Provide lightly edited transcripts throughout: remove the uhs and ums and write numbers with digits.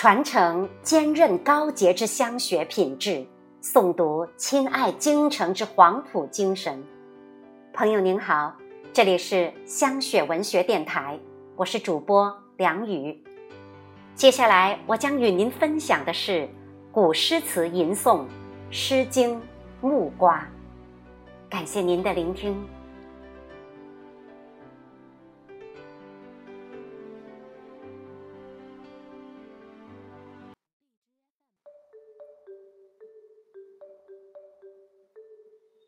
传承坚韧高洁之香学品质，诵读亲爱京城之黄埔精神。朋友您好，这里是香学文学电台，我是主播梁宇。接下来我将与您分享的是古诗词吟诵《诗经·木瓜》。感谢您的聆听。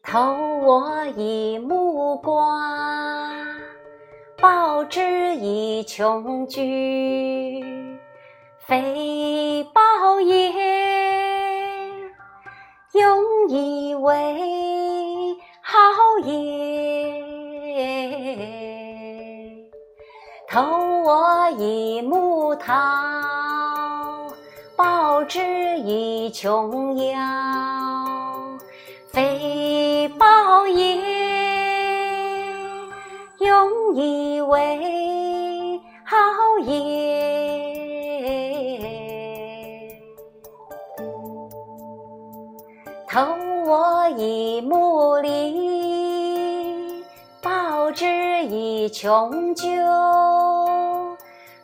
投我以木瓜，报之以琼琚。非报也，永以为好也。投我以木桃，报之以琼瑶。非报也，永以为好也。投我以木梨，报之以琼楸。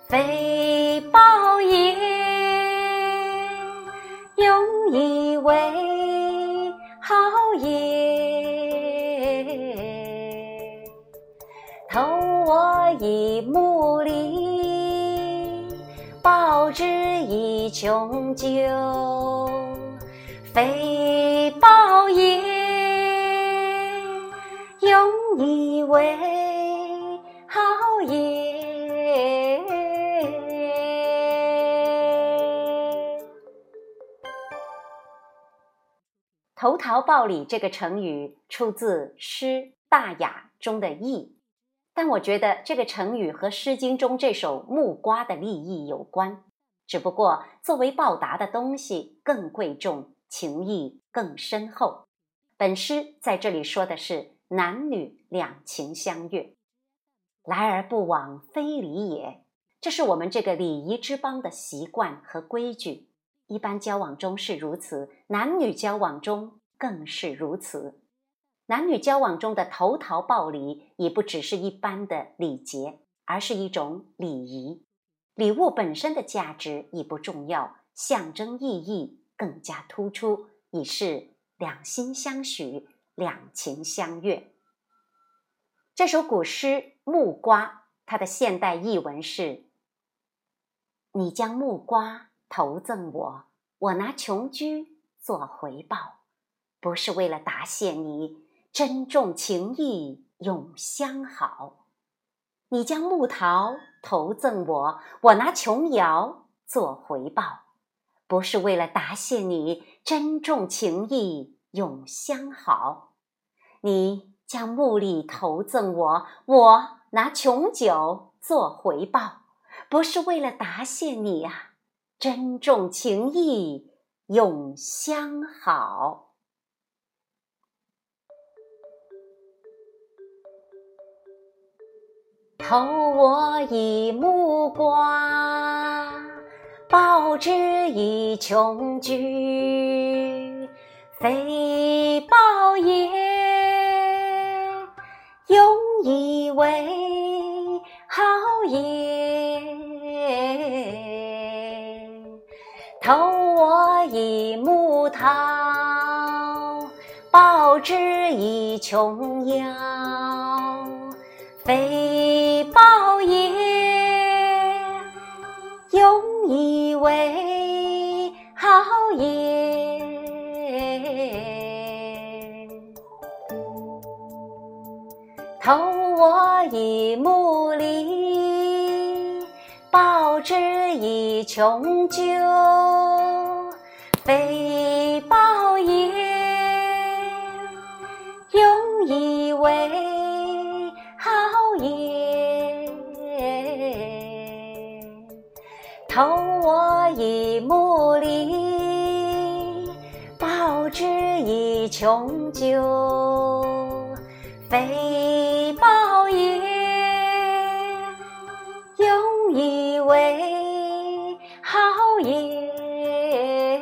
非报也，永以为好也。投我以木梨，报之以琼楸。非报也，永以为好也。投桃报李这个成语出自《诗·大雅》中的抑，但我觉得这个成语和《诗经》中这首《木瓜》的立意有关，只不过作为报答的东西更贵重，情谊更深厚。本诗在这里说的是男女两情相悦，来而不往非礼也。这是我们这个礼仪之邦的习惯和规矩，一般交往中是如此，男女交往中更是如此。男女交往中的投桃报李也不只是一般的礼节，而是一种礼仪。礼物本身的价值已不重要，象征意义更加突出，以示两心相许，两情相悦。这首古诗《木瓜》它的现代译文是：你将木瓜投赠我，我拿琼琚做回报，不是为了答谢你，珍重情谊永相好。你将木桃投赠我，我拿琼瑶做回报，不是为了答谢你，珍重情谊永相好。你将木李投赠我，我拿琼酒做回报，不是为了答谢你啊，珍重情谊永相好。投我以木瓜，报之以琼琚。非报也，永以为好也。投我以木桃，报之以琼瑶。非报也，永以为好也。投我以木梨，报之以琼楸。非报也，永以为好也。投我以木梨，报之以琼楸。非报也，永以为好也。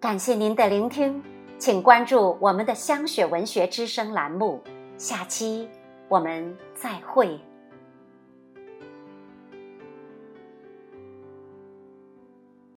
感谢您的聆听，请关注我们的香雪文学之声栏目，下期我们再会。